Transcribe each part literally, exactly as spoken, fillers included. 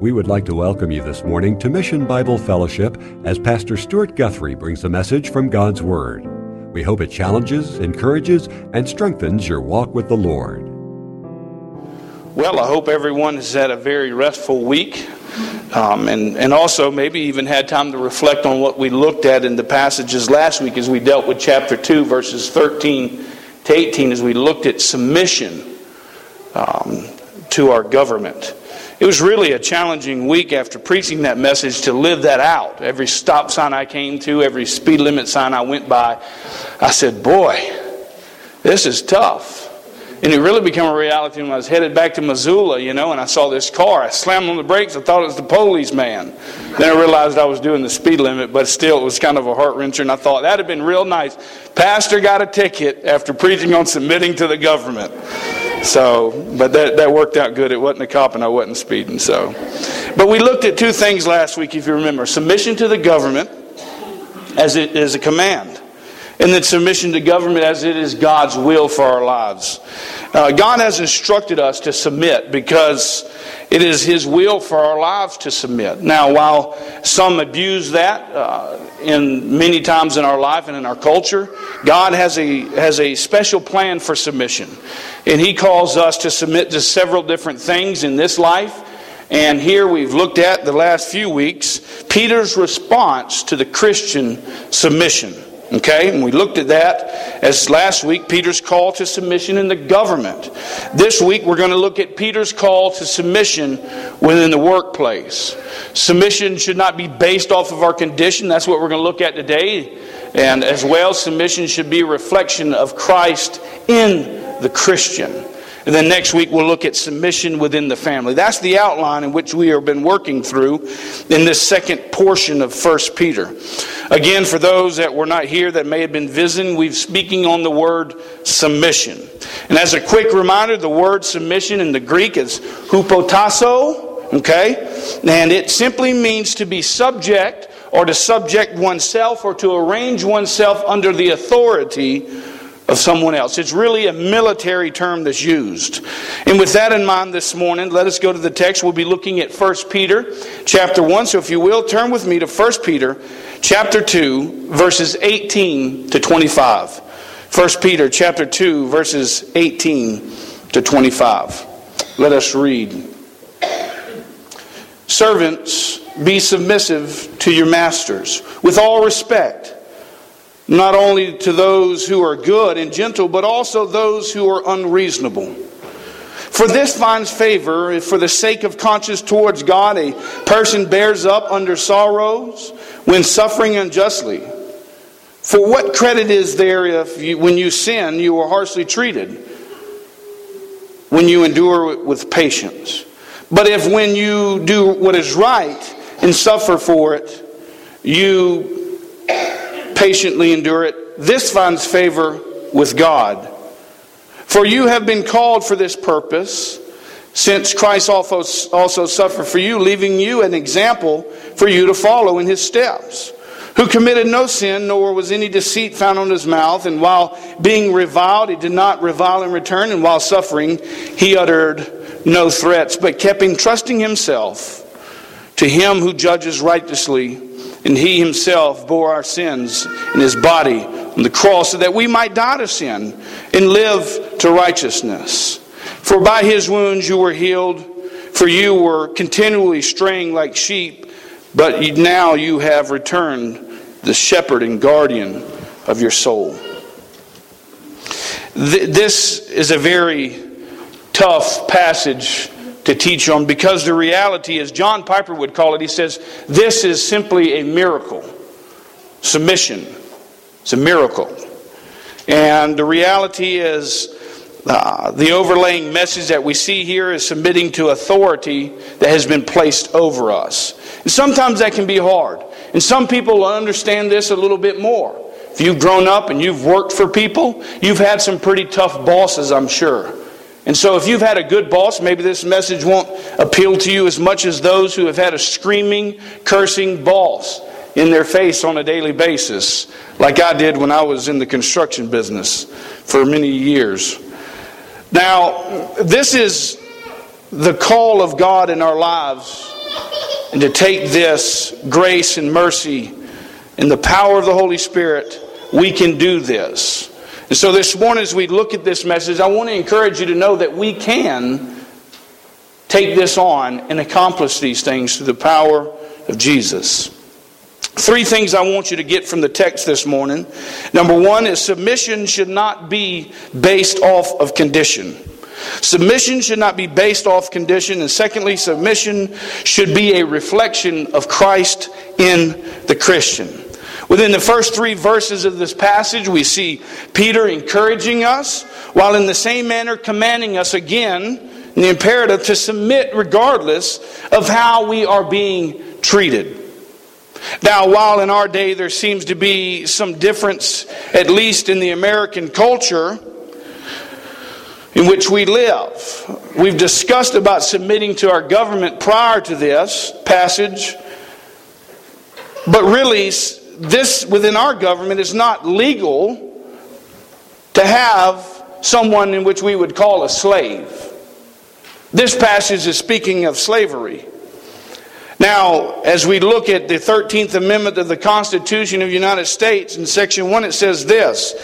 We would like to welcome you this morning to Mission Bible Fellowship as Pastor Stuart Guthrie brings a message from God's Word. We hope it challenges, encourages, and strengthens your walk with the Lord. Well, I hope everyone has had a very restful week um, and, and also maybe even had time to reflect on what we looked at in the passages last week as we dealt with chapter two, verses thirteen to eighteen, as we looked at submission um, to our government. It was really a challenging week after preaching that message to live that out. Every stop sign I came to, every speed limit sign I went by, I said, boy, this is tough. And it really became a reality when I was headed back to Missoula, you know, and I saw this car. I slammed on the brakes. I thought it was the policeman. Then I realized I was doing the speed limit, but still it was kind of a heart-wrencher. And I thought, that would have been real nice. Pastor got a ticket after preaching on submitting to the government. So, but that, that worked out good. It wasn't a cop and I wasn't speeding. So, but we looked at two things last week, if you remember. Submission to the government as it is a command. And then submission to government as it is God's will for our lives. Uh, God has instructed us to submit because it is His will for our lives to submit. Now, while some abuse that uh, in many times in our life and in our culture, God has a has a special plan for submission. And He calls us to submit to several different things in this life. And here we've looked at the last few weeks, Peter's response to the Christian submission. Okay, and we looked at that as last week, Peter's call to submission in the government. This week, we're going to look at Peter's call to submission within the workplace. Submission should not be based off of our condition. That's what we're going to look at today. And as well, submission should be a reflection of Christ in the Christian. And then next week, we'll look at submission within the family. That's the outline in which we have been working through in this second portion of First Peter. Again, for those that were not here that may have been visiting, we've speaking on the word submission. And as a quick reminder, the word submission in the Greek is hupotasso, okay? And it simply means to be subject or to subject oneself or to arrange oneself under the authority of someone else. It's really a military term that's used. And with that in mind this morning, let us go to the text. We'll be looking at First Peter chapter one. So if you will, turn with me to First Peter chapter two, verses eighteen to twenty-five. First Peter chapter two, verses eighteen to twenty-five. Let us read. Servants, be submissive to your masters, with all respect, not only to those who are good and gentle, but also those who are unreasonable. For this finds favor, if for the sake of conscience towards God, a person bears up under sorrows when suffering unjustly. For what credit is there if you, when you sin, you are harshly treated, when you endure it with patience? But if when you do what is right and suffer for it, you patiently endure it, this finds favor with God. For you have been called for this purpose, since Christ also suffered for you, leaving you an example for you to follow in His steps, who committed no sin, nor was any deceit found on His mouth, and while being reviled, He did not revile in return, and while suffering, He uttered no threats, but kept entrusting Himself to Him who judges righteously. And He Himself bore our sins in His body on the cross, so that we might die to sin and live to righteousness. For by His wounds you were healed, for you were continually straying like sheep, but now you have returned the shepherd and guardian of your soul. This is a very tough passage to teach on, because the reality is, John Piper would call it, he says, this is simply a miracle. Submission. It's a miracle. And the reality is, uh, the overlaying message that we see here is submitting to authority that has been placed over us. And sometimes that can be hard. And some people understand this a little bit more. If you've grown up and you've worked for people, you've had some pretty tough bosses, I'm sure. And so if you've had a good boss, maybe this message won't appeal to you as much as those who have had a screaming, cursing boss in their face on a daily basis, like I did when I was in the construction business for many years. Now, this is the call of God in our lives and to take this grace and mercy and the power of the Holy Spirit, we can do this. And so this morning as we look at this message, I want to encourage you to know that we can take this on and accomplish these things through the power of Jesus. Three things I want you to get from the text this morning. Number one is submission should not be based off of condition. Submission should not be based off condition. And secondly, submission should be a reflection of Christ in the Christian. Within the first three verses of this passage, we see Peter encouraging us, while in the same manner commanding us again, in the imperative to submit regardless of how we are being treated. Now, while in our day there seems to be some difference, at least in the American culture in which we live, we've discussed about submitting to our government prior to this passage, but really this within our government is not legal to have someone in which we would call a slave. This passage is speaking of slavery. Now, as we look at the thirteenth Amendment of the Constitution of the United States, in Section one it says this,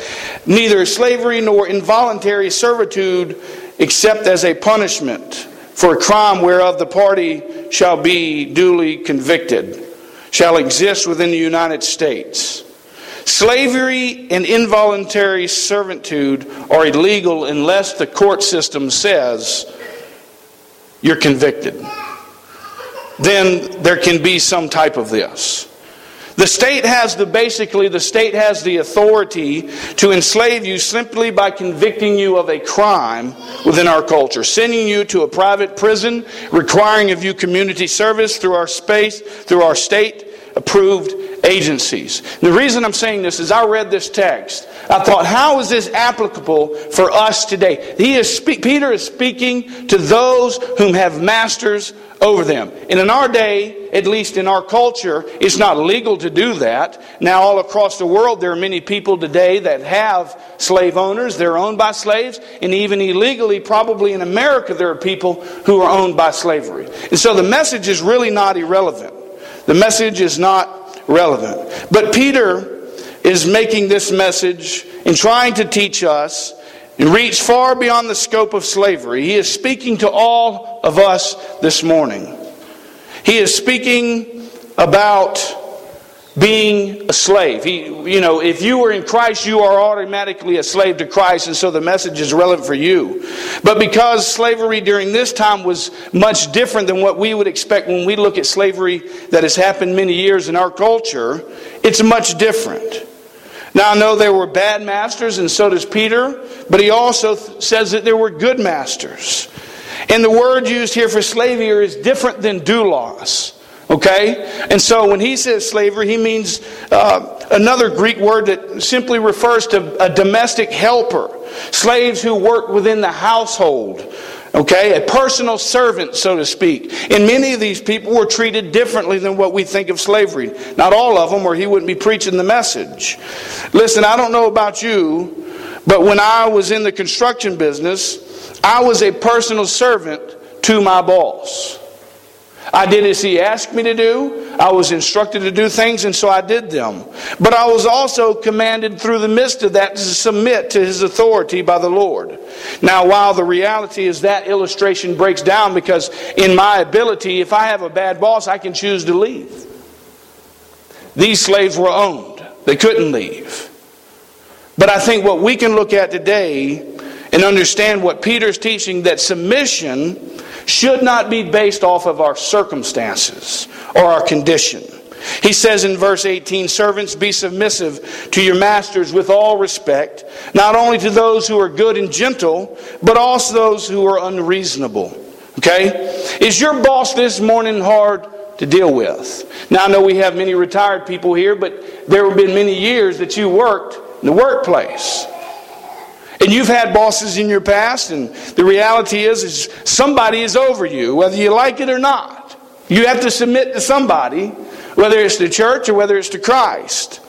"Neither slavery nor involuntary servitude except as a punishment for a crime whereof the party shall be duly convicted, shall exist within the United States." Slavery and involuntary servitude are illegal unless the court system says you're convicted. Then there can be some type of this. The state has the basically the state has the authority to enslave you simply by convicting you of a crime within our culture, sending you to a private prison, requiring of you community service through our space, through our state approved agencies. The reason I'm saying this is I read this text. I thought, how is this applicable for us today? He is spe- Peter is speaking to those whom have masters over them. And in our day, at least in our culture, it's not legal to do that. Now all across the world, there are many people today that have slave owners. They're owned by slaves. And even illegally, probably in America, there are people who are owned by slavery. And so the message is really not irrelevant. The message is not relevant. But Peter is making this message and trying to teach us and reach far beyond the scope of slavery. He is speaking to all of us this morning. He is speaking about being a slave. He, you know, if you were in Christ, you are automatically a slave to Christ, and so the message is relevant for you. But because slavery during this time was much different than what we would expect when we look at slavery that has happened many years in our culture, it's much different. Now I know there were bad masters, and so does Peter, but he also th- says that there were good masters. And the word used here for slavery is different than doulos. Okay? And so when he says slavery, he means uh, another Greek word that simply refers to a domestic helper. Slaves who work within the household. Okay? A personal servant, so to speak. And many of these people were treated differently than what we think of slavery. Not all of them, or he wouldn't be preaching the message. Listen, I don't know about you, but when I was in the construction business, I was a personal servant to my boss. I did as he asked me to do. I was instructed to do things, and so I did them. But I was also commanded through the midst of that to submit to his authority by the Lord. Now, while the reality is that illustration breaks down because in my ability, if I have a bad boss, I can choose to leave. These slaves were owned. They couldn't leave. But I think what we can look at today and understand what Peter's teaching, that submission should not be based off of our circumstances or our condition. He says in verse eighteen, "Servants, be submissive to your masters with all respect, not only to those who are good and gentle, but also those who are unreasonable." Okay? Is your boss this morning hard to deal with? Now I know we have many retired people here, but there have been many years that you worked in the workplace. And you've had bosses in your past, and the reality is, is somebody is over you, whether you like it or not. You have to submit to somebody, whether it's the church or whether it's to Christ.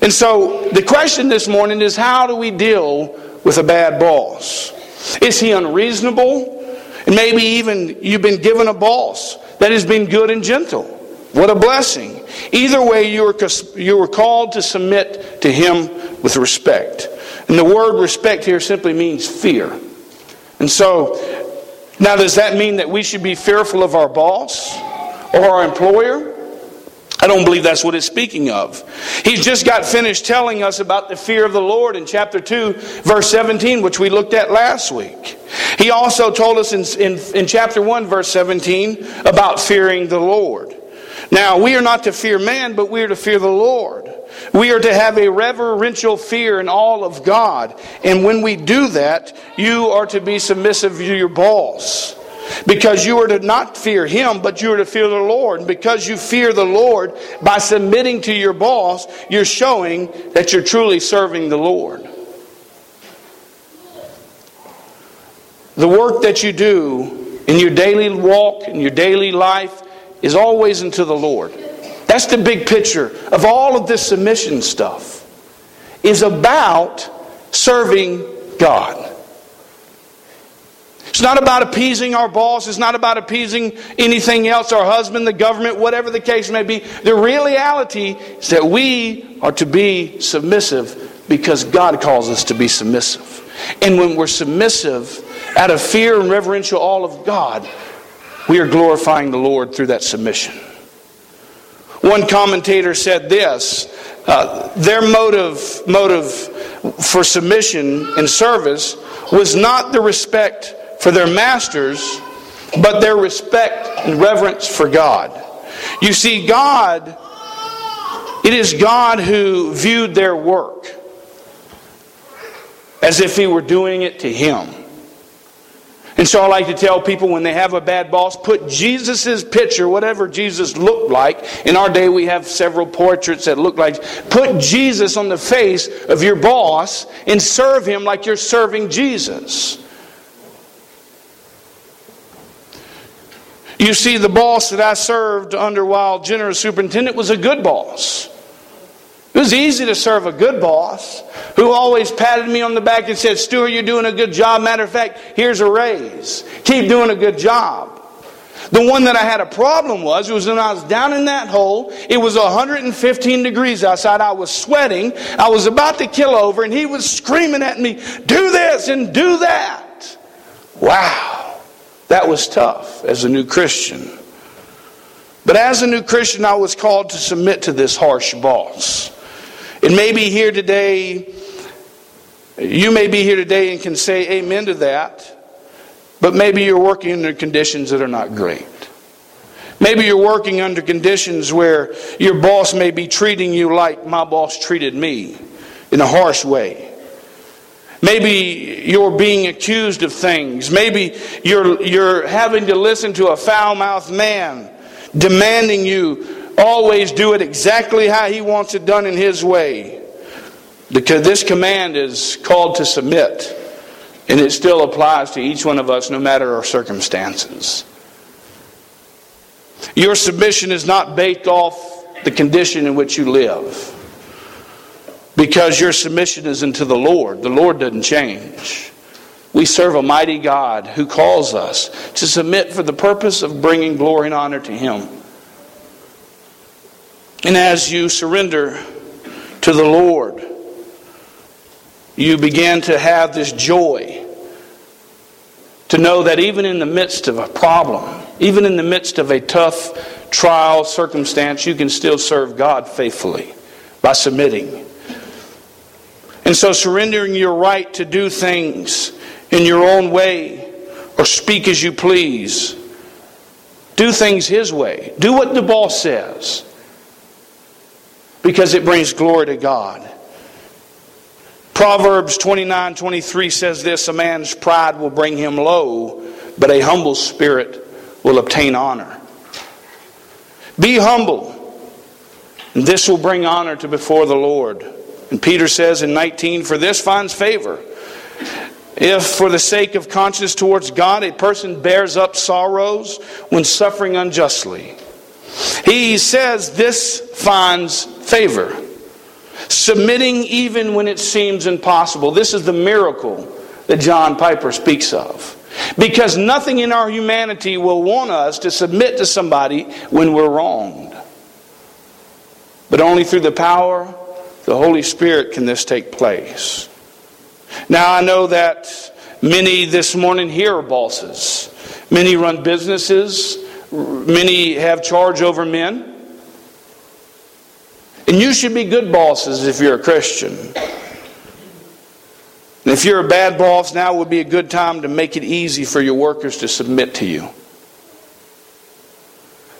And so the question this morning is, how do we deal with a bad boss? Is he unreasonable? And maybe even you've been given a boss that has been good and gentle. What a blessing. Either way, you were, you were called to submit to him with respect. And the word respect here simply means fear. And so, now does that mean that we should be fearful of our boss or our employer? I don't believe that's what it's speaking of. He's just got finished telling us about the fear of the Lord in chapter two, verse seventeen, which we looked at last week. He also told us in, in, in chapter one, verse seventeen, about fearing the Lord. Now, we are not to fear man, but we are to fear the Lord. We are to have a reverential fear in all of God. And when we do that, you are to be submissive to your boss. Because you are to not fear him, but you are to fear the Lord. And because you fear the Lord, by submitting to your boss, you're showing that you're truly serving the Lord. The work that you do in your daily walk, in your daily life, is always unto the Lord. That's the big picture of all of this submission stuff. Is about serving God. It's not about appeasing our boss. It's not about appeasing anything else, our husband, the government, whatever the case may be. The real reality is that we are to be submissive because God calls us to be submissive. And when we're submissive, out of fear and reverential awe of God, we are glorifying the Lord through that submission. One commentator said this, uh, their motive, motive for submission and service was not the respect for their masters, but their respect and reverence for God. You see, God, it is God who viewed their work as if He were doing it to Him. And so I like to tell people when they have a bad boss, put Jesus' picture, whatever Jesus looked like. In our day we have several portraits that look like. Put Jesus on the face of your boss and serve him like you're serving Jesus. You see, the boss that I served under while generous superintendent was a good boss. It was easy to serve a good boss who always patted me on the back and said, Stuart, you're doing a good job. Matter of fact, here's a raise. Keep doing a good job. The one that I had a problem was, it was when I was down in that hole, it was one hundred fifteen degrees outside, I was sweating, I was about to kill over, and he was screaming at me, do this and do that. Wow, that was tough as a new Christian. But as a new Christian, I was called to submit to this harsh boss. It may be here today, you may be here today and can say amen to that, but maybe you're working under conditions that are not great. Maybe you're working under conditions where your boss may be treating you like my boss treated me, in a harsh way. Maybe you're being accused of things. Maybe you're, you're having to listen to a foul-mouthed man demanding you always do it exactly how he wants it done in his way. Because this command is called to submit. And it still applies to each one of us no matter our circumstances. Your submission is not based off the condition in which you live. Because your submission is unto the Lord. The Lord doesn't change. We serve a mighty God who calls us to submit for the purpose of bringing glory and honor to Him. And as you surrender to the Lord, you begin to have this joy to know that even in the midst of a problem, even in the midst of a tough trial circumstance, you can still serve God faithfully by submitting. And so surrendering your right to do things in your own way or speak as you please. Do things His way. Do what the boss says. Because it brings glory to God. Proverbs twenty-nine twenty-three says this, a man's pride will bring him low, but a humble spirit will obtain honor. Be humble, and this will bring honor to before the Lord. And Peter says in nineteen, for this finds favor. If for the sake of conscience towards God, a person bears up sorrows when suffering unjustly. He says this finds favor. Submitting even when it seems impossible. This is the miracle that John Piper speaks of. Because nothing in our humanity will want us to submit to somebody when we're wronged. But only through the power of the Holy Spirit can this take place. Now I know that many this morning here are bosses. Many run businesses. Many have charge over men. And you should be good bosses if you're a Christian. And if you're a bad boss, now would be a good time to make it easy for your workers to submit to you.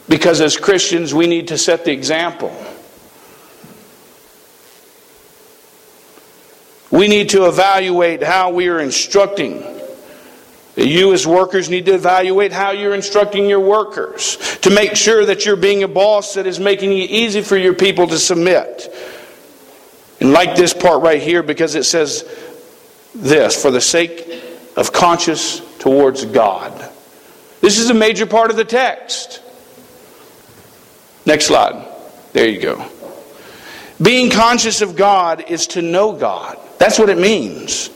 Because as Christians, we need to set the example. We need to evaluate how we are instructing. You as workers need to evaluate how you're instructing your workers to make sure that you're being a boss that is making it easy for your people to submit. And like this part right here, because it says this, for the sake of conscience towards God. This is a major part of the text. Next slide. There you go. Being conscious of God is to know God. That's what it means.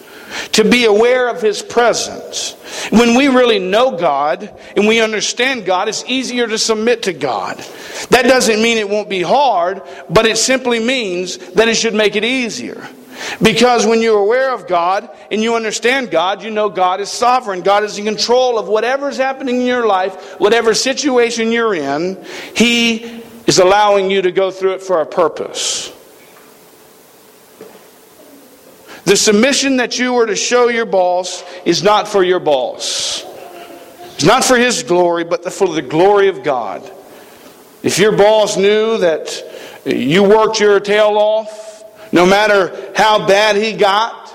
To be aware of His presence. When we really know God and we understand God, it's easier to submit to God. That doesn't mean it won't be hard, but it simply means that it should make it easier. Because when you're aware of God and you understand God, you know God is sovereign. God is in control of whatever's happening in your life, whatever situation you're in. He is allowing you to go through it for a purpose. The submission that you are to show your boss is not for your boss. It's not for his glory, but for the glory of God. If your boss knew that you worked your tail off, no matter how bad he got,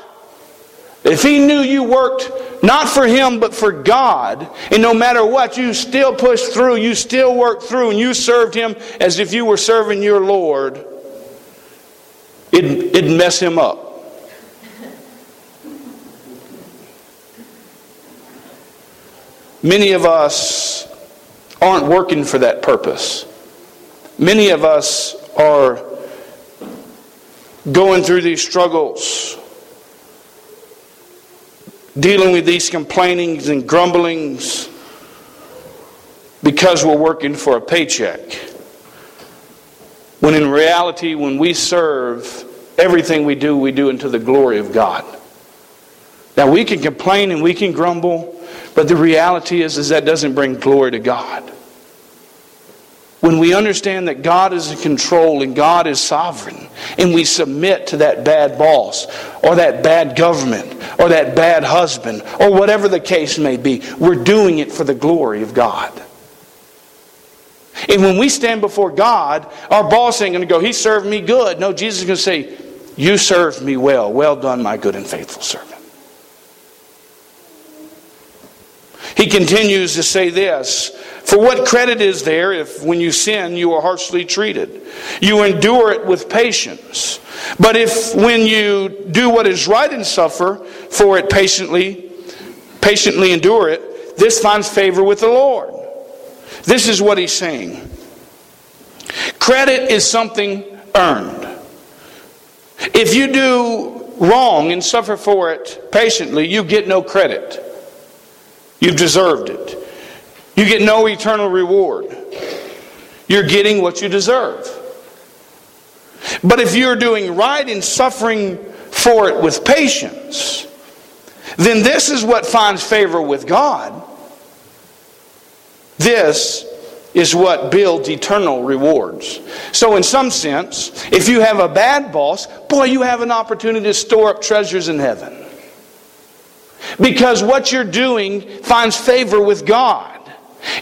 if he knew you worked not for him, but for God, and no matter what, you still pushed through, you still worked through, and you served him as if you were serving your Lord, it'd, it'd mess him up. Many of us aren't working for that purpose. Many of us are going through these struggles, dealing with these complainings and grumblings because we're working for a paycheck. When in reality, when we serve, everything we do, we do into the glory of God. Now we can complain and we can grumble, but the reality is, is that doesn't bring glory to God. When we understand that God is in control and God is sovereign, and we submit to that bad boss, or that bad government, or that bad husband, or whatever the case may be, we're doing it for the glory of God. And when we stand before God, our boss ain't going to go, he served me good. No, Jesus is going to say, you served me well. Well done, my good and faithful servant. He continues to say this, for what credit is there if when you sin you are harshly treated? You endure it with patience. But if when you do what is right and suffer for it patiently, patiently endure it, this finds favor with the Lord. This is what he's saying. Credit is something earned. If you do wrong and suffer for it patiently, you get no credit. You've deserved it. You get no eternal reward. You're getting what you deserve. But if you're doing right and suffering for it with patience, then this is what finds favor with God. This is what builds eternal rewards. So in some sense, if you have a bad boss, boy, you have an opportunity to store up treasures in heaven. Because what you're doing finds favor with God.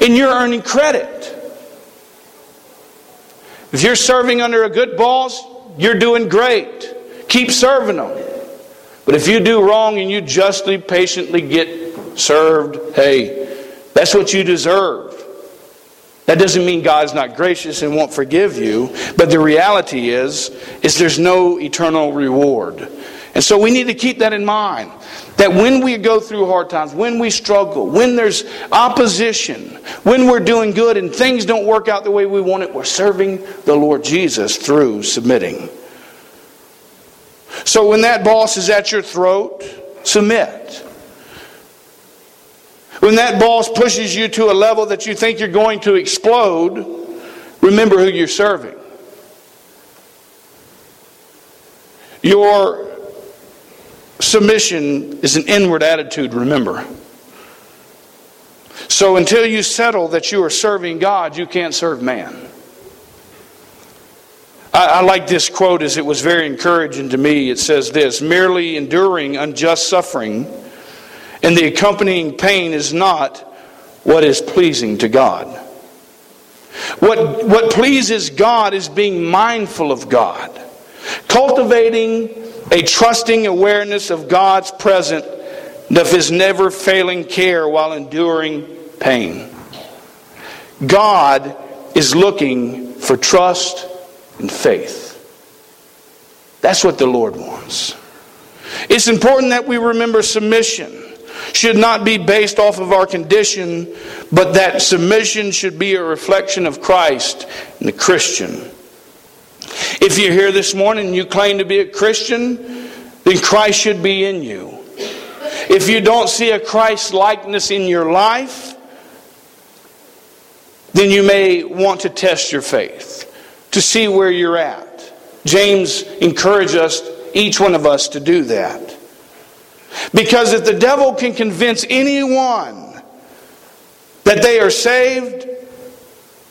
And you're earning credit. If you're serving under a good boss, you're doing great. Keep serving them. But if you do wrong and you justly, patiently get served, hey, that's what you deserve. That doesn't mean God's not gracious and won't forgive you. But the reality is, is there's no eternal reward. And so we need to keep that in mind. That when we go through hard times, when we struggle, when there's opposition, when we're doing good and things don't work out the way we want it, we're serving the Lord Jesus through submitting. So when that boss is at your throat, submit. When that boss pushes you to a level that you think you're going to explode, remember who you're serving. Your submission is an inward attitude, remember. So until you settle that you are serving God, you can't serve man. I, I like this quote, as it was very encouraging to me. It says this: merely enduring unjust suffering and the accompanying pain is not what is pleasing to God. What, what pleases God is being mindful of God, cultivating a trusting awareness of God's presence, of His never-failing care while enduring pain. God is looking for trust and faith. That's what the Lord wants. It's important that we remember submission should not be based off of our condition, but that submission should be a reflection of Christ and the Christian. If you're here this morning and you claim to be a Christian, then Christ should be in you. If you don't see a Christ likeness in your life, then you may want to test your faith to see where you're at. James encouraged us, each one of us, to do that. Because if the devil can convince anyone that they are saved,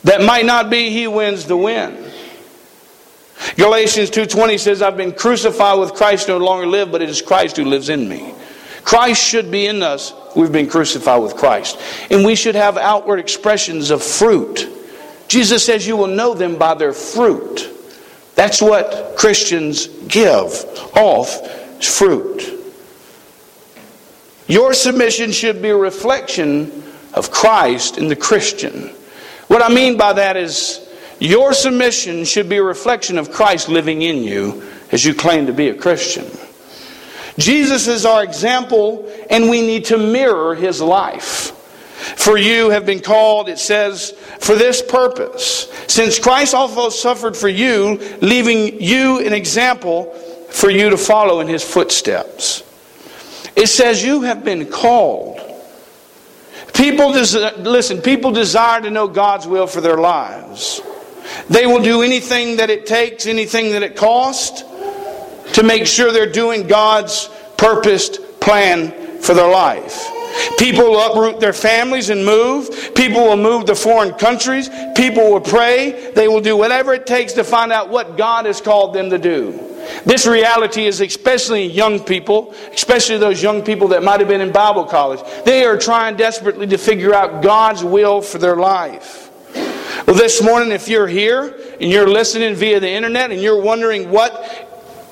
that might not be, he wins the win. Galatians two twenty says, I've been crucified with Christ, no longer live, but it is Christ who lives in me. Christ should be in us. We've been crucified with Christ. And we should have outward expressions of fruit. Jesus says you will know them by their fruit. That's what Christians give off, fruit. Your submission should be a reflection of Christ in the Christian. What I mean by that is, your submission should be a reflection of Christ living in you as you claim to be a Christian. Jesus is our example, and we need to mirror His life. For you have been called, it says, for this purpose, since Christ also suffered for you, leaving you an example for you to follow in His footsteps. It says you have been called. People des- listen, people desire to know God's will for their lives. They will do anything that it takes, anything that it costs, to make sure they're doing God's purposed plan for their life. People will uproot their families and move. People will move to foreign countries. People will pray. They will do whatever it takes to find out what God has called them to do. This reality is especially young people, especially those young people that might have been in Bible college. They are trying desperately to figure out God's will for their life. Well, this morning, if you're here and you're listening via the internet and you're wondering what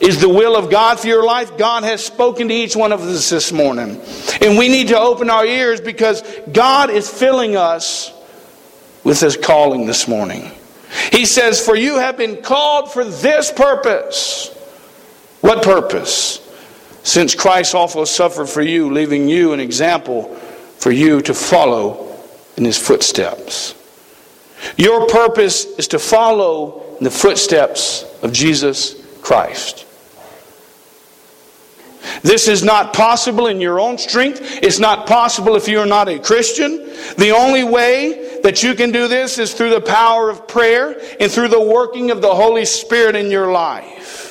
is the will of God for your life, God has spoken to each one of us this morning. And we need to open our ears, because God is filling us with His calling this morning. He says, for you have been called for this purpose. What purpose? Since Christ also suffered for you, leaving you an example for you to follow in His footsteps. Your purpose is to follow in the footsteps of Jesus Christ. This is not possible in your own strength. It's not possible if you're not a Christian. The only way that you can do this is through the power of prayer and through the working of the Holy Spirit in your life.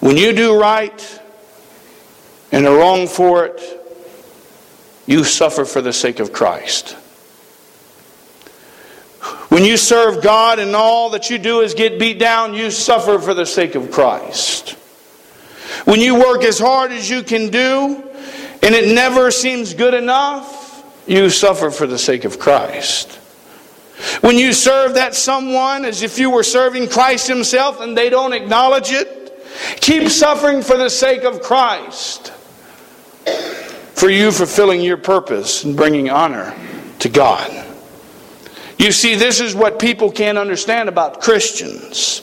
When you do right and are wrong for it, you suffer for the sake of Christ. When you serve God and all that you do is get beat down, you suffer for the sake of Christ. When you work as hard as you can do and it never seems good enough, you suffer for the sake of Christ. When you serve that someone as if you were serving Christ Himself and they don't acknowledge it, keep suffering for the sake of Christ. For you fulfilling your purpose and bringing honor to God. You see, this is what people can't understand about Christians.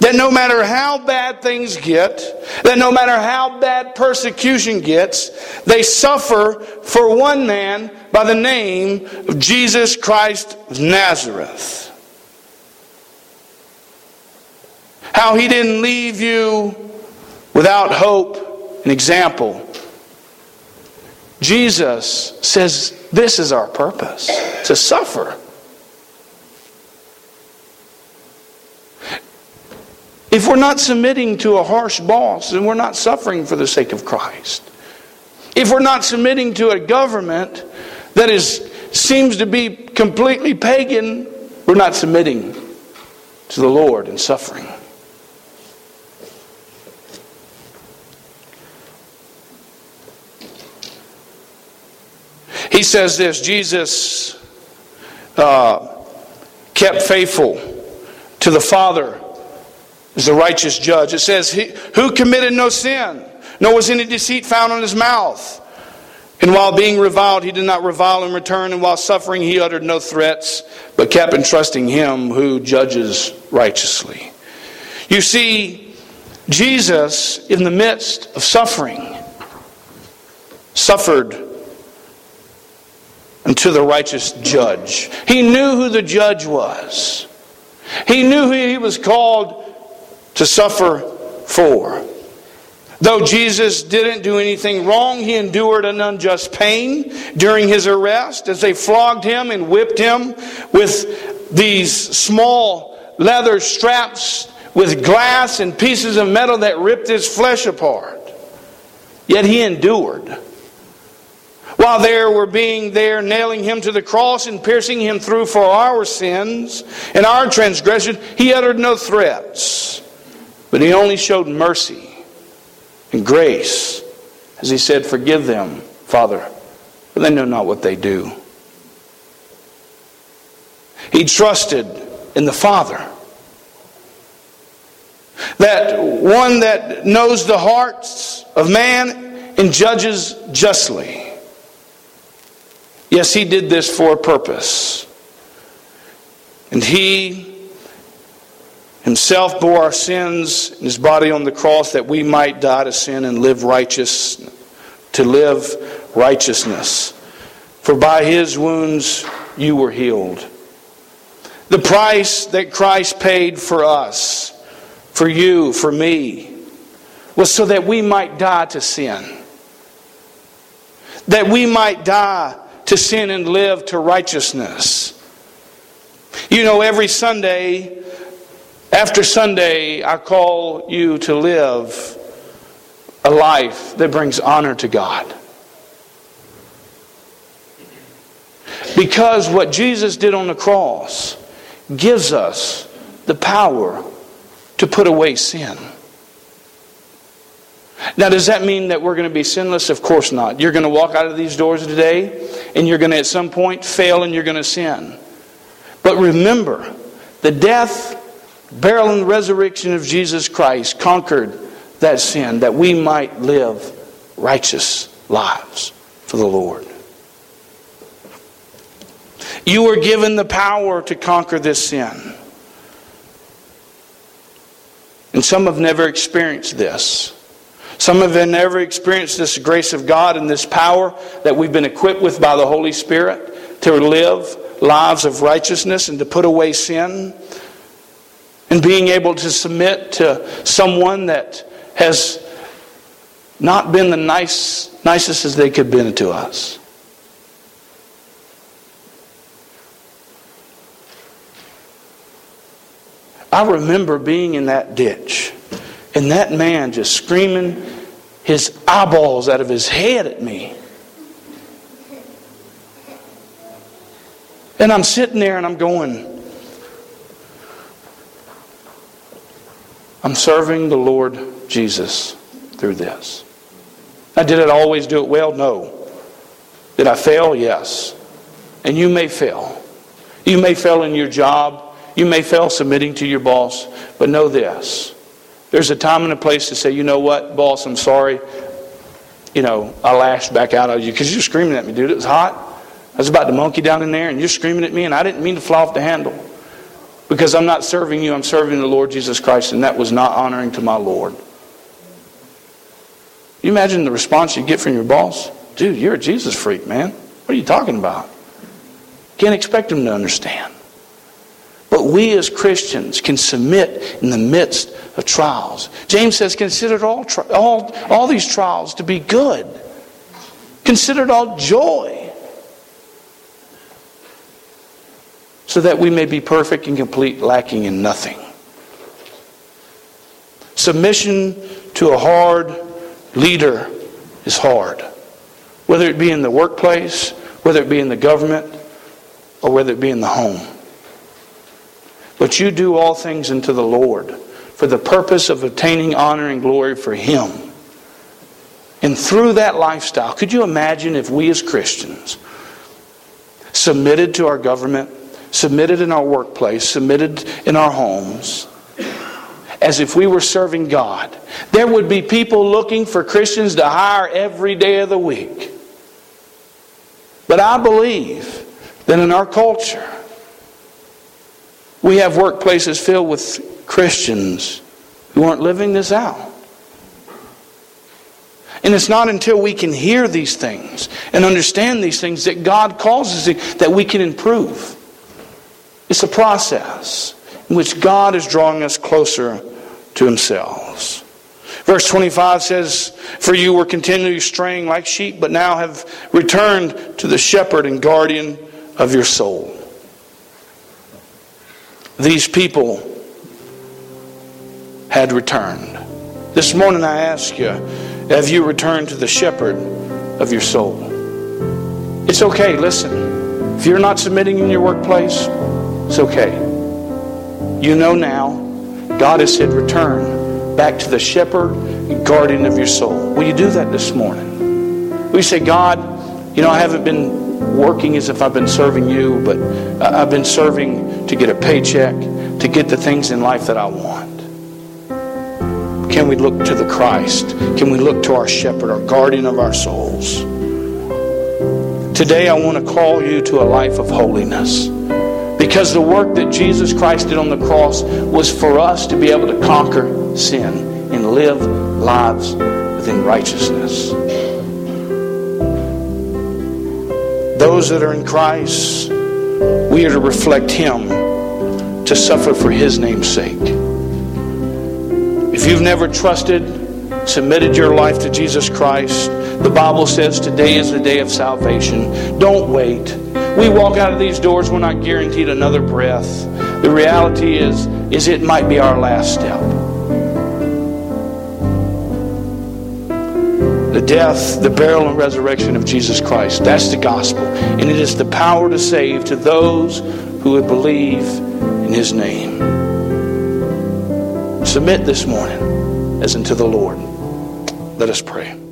That no matter how bad things get, that no matter how bad persecution gets, they suffer for one man by the name of Jesus Christ of Nazareth. How He didn't leave you without hope and example Jesus says this is our purpose, to suffer. If we're not submitting to a harsh boss, then we're not suffering for the sake of Christ. If we're not submitting to a government that is seems to be completely pagan, we're not submitting to the Lord in suffering. He says this, Jesus uh, kept faithful to the Father as the righteous judge. It says, he, who committed no sin, nor was any deceit found in his mouth. And while being reviled, he did not revile in return. And while suffering, he uttered no threats, but kept entrusting him who judges righteously. You see, Jesus, in the midst of suffering, suffered unto the righteous judge. He knew who the judge was. He knew who he was called to suffer for. Though Jesus didn't do anything wrong, he endured an unjust pain during his arrest as they flogged him and whipped him with these small leather straps with glass and pieces of metal that ripped his flesh apart. Yet he endured. While they were being there, nailing him to the cross and piercing him through for our sins and our transgression, he uttered no threats, but he only showed mercy and grace, as he said, "Forgive them, Father, for they know not what they do." He trusted in the Father. That one that knows the hearts of man and judges justly. Yes, he did this for a purpose. And he himself bore our sins in his body on the cross that we might die to sin and live righteous, to live righteousness. For by his wounds you were healed. The price that Christ paid for us, for you, for me, was so that we might die to sin. That we might die to sin and live to righteousness. You know, every Sunday, after Sunday, I call you to live a life that brings honor to God. Because what Jesus did on the cross gives us the power to put away sin. Now, does that mean that we're going to be sinless? Of course not. You're going to walk out of these doors today, and you're going to at some point fail and you're going to sin. But remember, the death, burial, and resurrection of Jesus Christ conquered that sin, that we might live righteous lives for the Lord. You were given the power to conquer this sin. And some have never experienced this. Some have never experienced this grace of God and this power that we've been equipped with by the Holy Spirit to live lives of righteousness and to put away sin. And being able to submit to someone that has not been the nice, nicest as they could have been to us. I remember being in that ditch. And that man just screaming his eyeballs out of his head at me. And I'm sitting there and I'm going, I'm serving the Lord Jesus through this. Now, did I always do it well? No. Did I fail? Yes. And you may fail. You may fail in your job. You may fail submitting to your boss. But know this. There's a time and a place to say, you know what, boss, I'm sorry. You know, I lashed back out at you because you're screaming at me, dude. It was hot. I was about to monkey down in there and you're screaming at me and I didn't mean to fly off the handle. Because I'm not serving you, I'm serving the Lord Jesus Christ, and that was not honoring to my Lord. You imagine the response you get from your boss? Dude, you're a Jesus freak, man. What are you talking about? Can't expect him to understand. But we as Christians can submit in the midst of trials. James says, consider all, all, all these trials to be good. Consider it all joy, so that we may be perfect and complete, lacking in nothing. Submission to a hard leader is hard. Whether it be in the workplace, whether it be in the government, or whether it be in the home. But you do all things unto the Lord, for the purpose of obtaining honor and glory for Him. And through that lifestyle, could you imagine if we as Christians submitted to our government, submitted in our workplace, submitted in our homes, as if we were serving God? There would be people looking for Christians to hire every day of the week. But I believe that in our culture, we have workplaces filled with Christians who aren't living this out. And it's not until we can hear these things and understand these things that God causes it, that we can improve. It's a process in which God is drawing us closer to Himself. Verse twenty-five says, "For you were continually straying like sheep, but now have returned to the shepherd and guardian of your soul." These people had returned. This morning I ask you, have you returned to the shepherd of your soul? It's okay, listen. If you're not submitting in your workplace, it's okay. You know now, God has said return back to the shepherd and guardian of your soul. Will you do that this morning? Will you say, God, you know, I haven't been working as if I've been serving you, but I've been serving to get a paycheck, to get the things in life that I want. Can we look to the Christ? Can we look to our shepherd, our guardian of our souls? Today I want to call you to a life of holiness. Because the work that Jesus Christ did on the cross was for us to be able to conquer sin and live lives within righteousness. Those that are in Christ, we are to reflect Him, to suffer for His name's sake. If you've never trusted, submitted your life to Jesus Christ, the Bible says today is the day of salvation. Don't wait. We walk out of these doors, we're not guaranteed another breath. The reality is, is it might be our last step. The death, the burial, and resurrection of Jesus Christ, that's the gospel. And it is the power to save to those who would believe in His name. Submit this morning as unto the Lord. Let us pray.